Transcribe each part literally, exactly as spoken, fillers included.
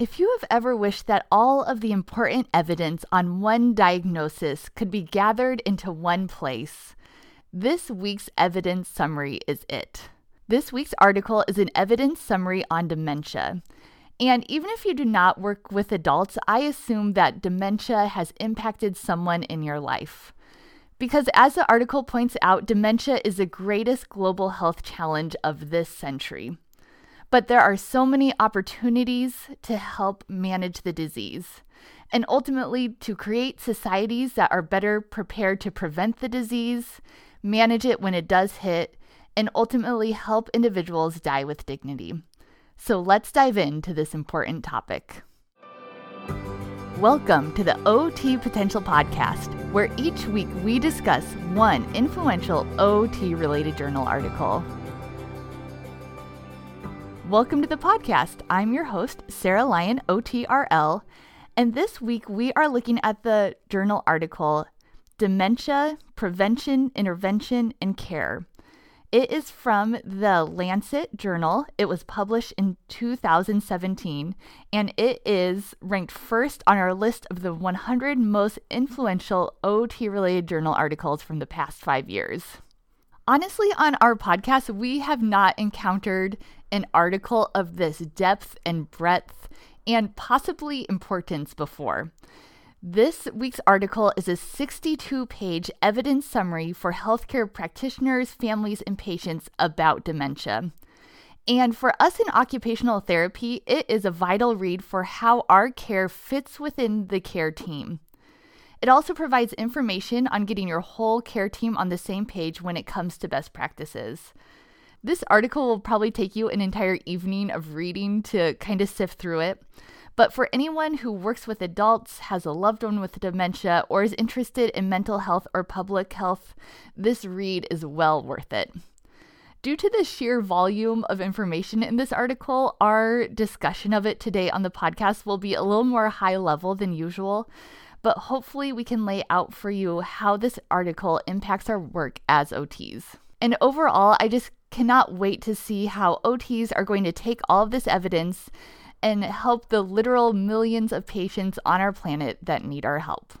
If you have ever wished that all of the important evidence on one diagnosis could be gathered into one place, this week's evidence summary is it. This week's article is an evidence summary on dementia. And even if you do not work with adults, I assume that dementia has impacted someone in your life. Because as the article points out, dementia is the greatest global health challenge of this century. But there are so many opportunities to help manage the disease and ultimately to create societies that are better prepared to prevent the disease, manage it when it does hit, and ultimately help individuals die with dignity. So let's dive into this important topic. Welcome to the O T Potential Podcast, where each week we discuss one influential O T-related journal article. Welcome to the podcast. I'm your host, Sarah Lyon, O T R L, and this week we are looking at the journal article, Dementia, Prevention, Intervention, and Care. It is from the Lancet Journal. It was published in two thousand seventeen, and it is ranked first on our list of the one hundred most influential O T-related journal articles from the past five years. Honestly, on our podcast, we have not encountered an article of this depth and breadth and possibly importance before. This week's article is a sixty-two page evidence summary for healthcare practitioners, families, and patients about dementia. And for us in occupational therapy, it is a vital read for how our care fits within the care team. It also provides information on getting your whole care team on the same page when it comes to best practices. This article will probably take you an entire evening of reading to kind of sift through it. But for anyone who works with adults, has a loved one with dementia, or is interested in mental health or public health, this read is well worth it. Due to the sheer volume of information in this article, our discussion of it today on the podcast will be a little more high level than usual. But hopefully we can lay out for you how this article impacts our work as O Ts. And overall, I just cannot wait to see how O Ts are going to take all of this evidence and help the literal millions of patients on our planet that need our help.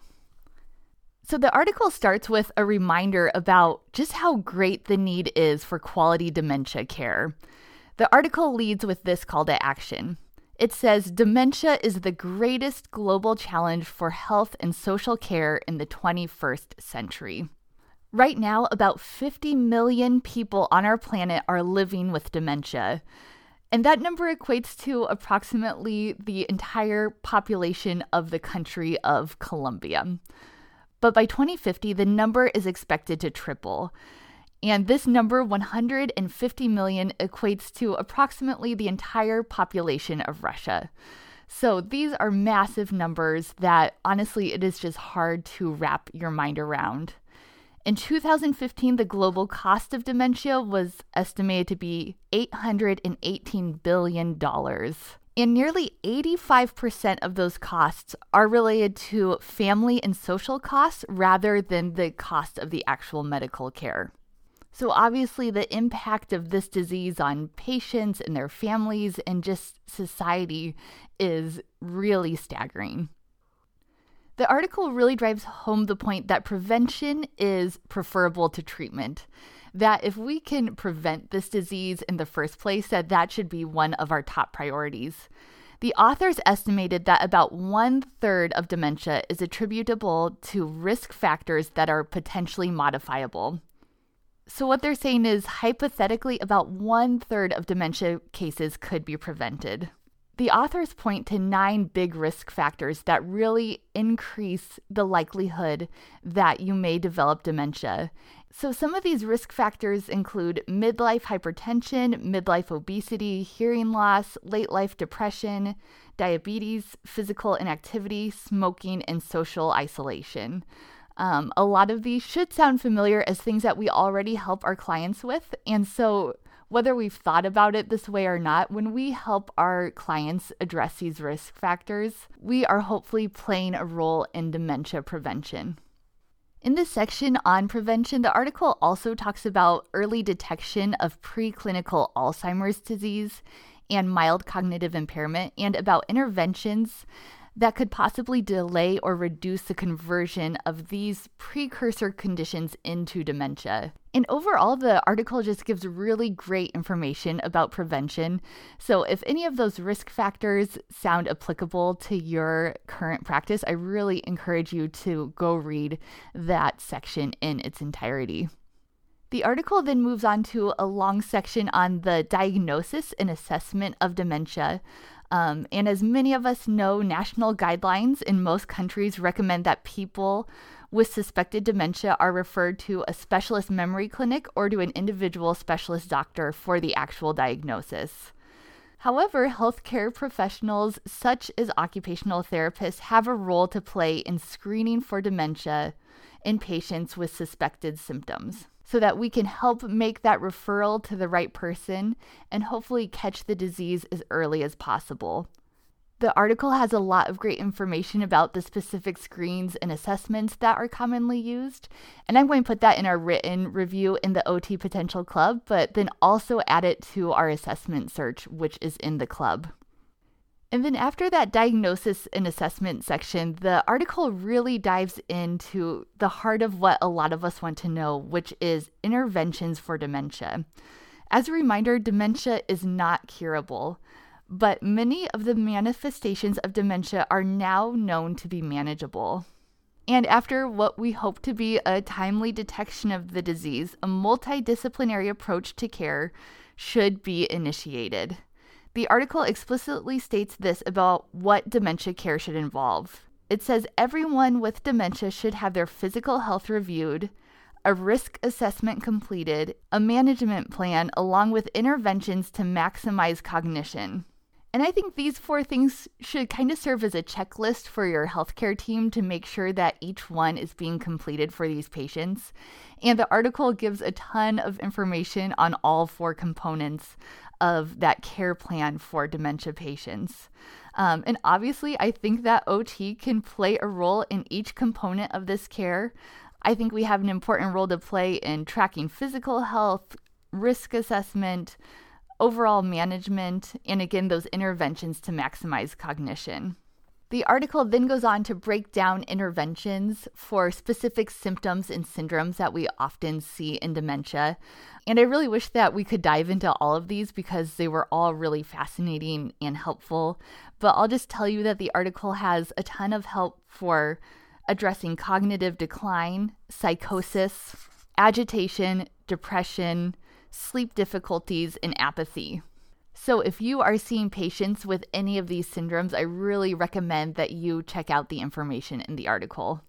So the article starts with a reminder about just how great the need is for quality dementia care. The article leads with this call to action. It says, dementia is the greatest global challenge for health and social care in the twenty-first century. Right now, about fifty million people on our planet are living with dementia. And that number equates to approximately the entire population of the country of Colombia. But by twenty fifty, the number is expected to triple. And this number, one hundred fifty million, equates to approximately the entire population of Russia. So these are massive numbers that, honestly, it is just hard to wrap your mind around. In two thousand fifteen, the global cost of dementia was estimated to be eight hundred eighteen billion dollars. And nearly eighty-five percent of those costs are related to family and social costs rather than the cost of the actual medical care. So obviously the impact of this disease on patients and their families and just society is really staggering. The article really drives home the point that prevention is preferable to treatment, that if we can prevent this disease in the first place, that that should be one of our top priorities. The authors estimated that about one-third of dementia is attributable to risk factors that are potentially modifiable. So what they're saying is hypothetically about one-third of dementia cases could be prevented. The authors point to nine big risk factors that really increase the likelihood that you may develop dementia. So some of these risk factors include midlife hypertension, midlife obesity, hearing loss, late-life depression, diabetes, physical inactivity, smoking, and social isolation. Um, a lot of these should sound familiar as things that we already help our clients with. And so whether we've thought about it this way or not, when we help our clients address these risk factors, we are hopefully playing a role in dementia prevention. In this section on prevention, the article also talks about early detection of preclinical Alzheimer's disease and mild cognitive impairment, and about interventions that could possibly delay or reduce the conversion of these precursor conditions into dementia. And overall, the article just gives really great information about prevention. So if any of those risk factors sound applicable to your current practice, I really encourage you to go read that section in its entirety. The article then moves on to a long section on the diagnosis and assessment of dementia. Um, and as many of us know, national guidelines in most countries recommend that people with suspected dementia are referred to a specialist memory clinic or to an individual specialist doctor for the actual diagnosis. However, healthcare professionals such as occupational therapists have a role to play in screening for dementia in patients with suspected symptoms, so that we can help make that referral to the right person and hopefully catch the disease as early as possible. The article has a lot of great information about the specific screens and assessments that are commonly used, and I'm going to put that in our written review in the O T Potential Club, but then also add it to our assessment search, which is in the club. And then after that diagnosis and assessment section, the article really dives into the heart of what a lot of us want to know, which is interventions for dementia. As a reminder, dementia is not curable, but many of the manifestations of dementia are now known to be manageable. And after what we hope to be a timely detection of the disease, a multidisciplinary approach to care should be initiated. The article explicitly states this about what dementia care should involve. It says everyone with dementia should have their physical health reviewed, a risk assessment completed, a management plan, along with interventions to maximize cognition. And I think these four things should kind of serve as a checklist for your healthcare team to make sure that each one is being completed for these patients. And the article gives a ton of information on all four components of that care plan for dementia patients. Um, and obviously, I think that O T can play a role in each component of this care. I think we have an important role to play in tracking physical health, risk assessment, overall management, and again, those interventions to maximize cognition. The article then goes on to break down interventions for specific symptoms and syndromes that we often see in dementia. And I really wish that we could dive into all of these because they were all really fascinating and helpful. But I'll just tell you that the article has a ton of help for addressing cognitive decline, psychosis, agitation, depression, sleep difficulties, and apathy. So if you are seeing patients with any of these syndromes, I really recommend that you check out the information in the article.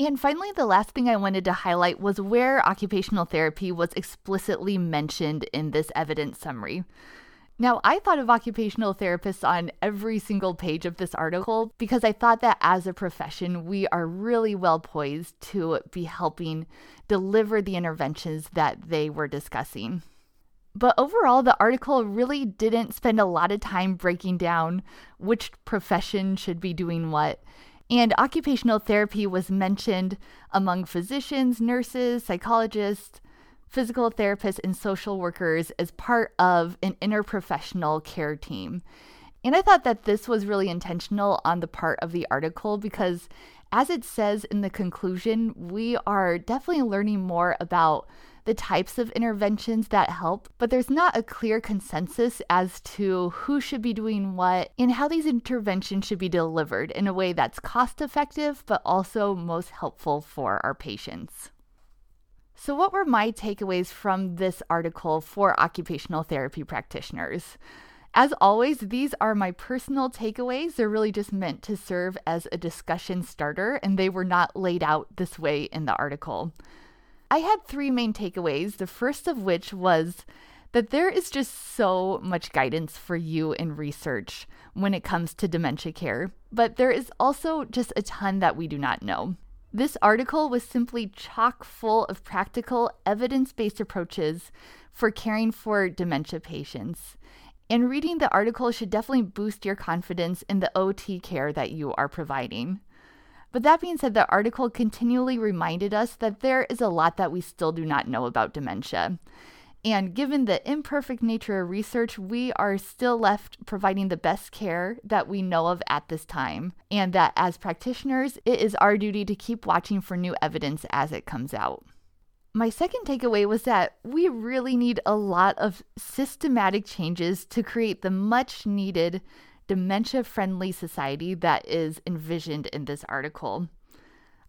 And finally, the last thing I wanted to highlight was where occupational therapy was explicitly mentioned in this evidence summary. Now, I thought of occupational therapists on every single page of this article because I thought that as a profession, we are really well poised to be helping deliver the interventions that they were discussing. But overall, the article really didn't spend a lot of time breaking down which profession should be doing what. And occupational therapy was mentioned among physicians, nurses, psychologists, physical therapists, and social workers as part of an interprofessional care team. And I thought that this was really intentional on the part of the article because, as it says in the conclusion, we are definitely learning more about the types of interventions that help, but there's not a clear consensus as to who should be doing what and how these interventions should be delivered in a way that's cost-effective but also most helpful for our patients. So what were my takeaways from this article for occupational therapy practitioners? As always, these are my personal takeaways. They're really just meant to serve as a discussion starter, and they were not laid out this way in the article. I had three main takeaways, the first of which was that there is just so much guidance for you in research when it comes to dementia care, but there is also just a ton that we do not know. This article was simply chock full of practical, evidence-based approaches for caring for dementia patients. And reading the article should definitely boost your confidence in the O T care that you are providing. But that being said, the article continually reminded us that there is a lot that we still do not know about dementia. And given the imperfect nature of research, we are still left providing the best care that we know of at this time. And that as practitioners, it is our duty to keep watching for new evidence as it comes out. My second takeaway was that we really need a lot of systematic changes to create the much needed dementia-friendly society that is envisioned in this article.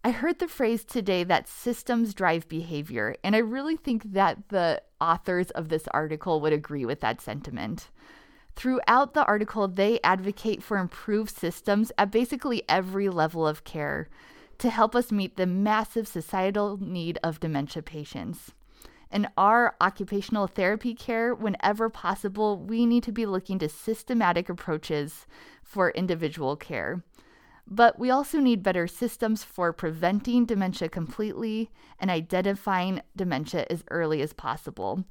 I heard the phrase today that systems drive behavior, and I really think that the authors of this article would agree with that sentiment. Throughout the article, they advocate for improved systems at basically every level of care to help us meet the massive societal need of dementia patients. In our occupational therapy care, whenever possible, we need to be looking to systematic approaches for individual care. But we also need better systems for preventing dementia completely and identifying dementia as early as possible,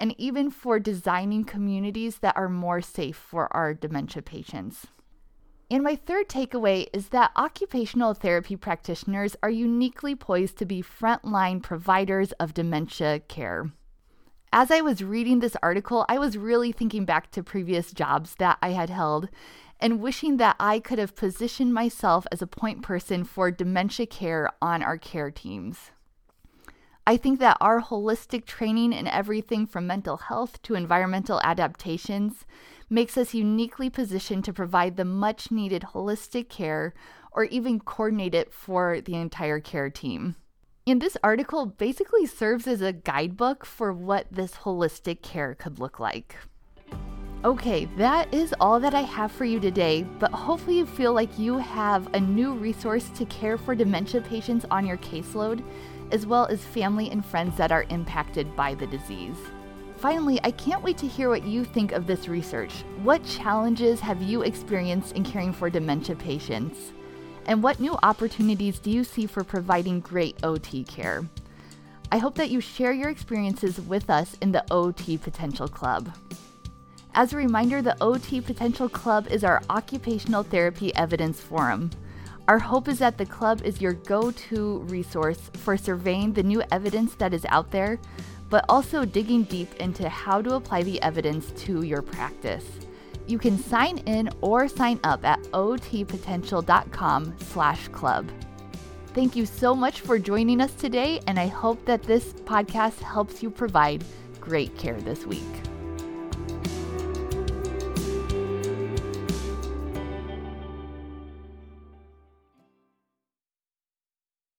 and even for designing communities that are more safe for our dementia patients. And my third takeaway is that occupational therapy practitioners are uniquely poised to be frontline providers of dementia care. As I was reading this article, I was really thinking back to previous jobs that I had held and wishing that I could have positioned myself as a point person for dementia care on our care teams. I think that our holistic training in everything from mental health to environmental adaptations makes us uniquely positioned to provide the much needed holistic care or even coordinate it for the entire care team. And this article basically serves as a guidebook for what this holistic care could look like. Okay, that is all that I have for you today, but hopefully you feel like you have a new resource to care for dementia patients on your caseload, as well as family and friends that are impacted by the disease. Finally, I can't wait to hear what you think of this research. What challenges have you experienced in caring for dementia patients? And what new opportunities do you see for providing great O T care? I hope that you share your experiences with us in the O T Potential Club. As a reminder, the O T Potential Club is our occupational therapy evidence forum. Our hope is that the club is your go-to resource for surveying the new evidence that is out there, but also digging deep into how to apply the evidence to your practice. You can sign in or sign up at otpotential.com slash club. Thank you so much for joining us today, and I hope that this podcast helps you provide great care this week.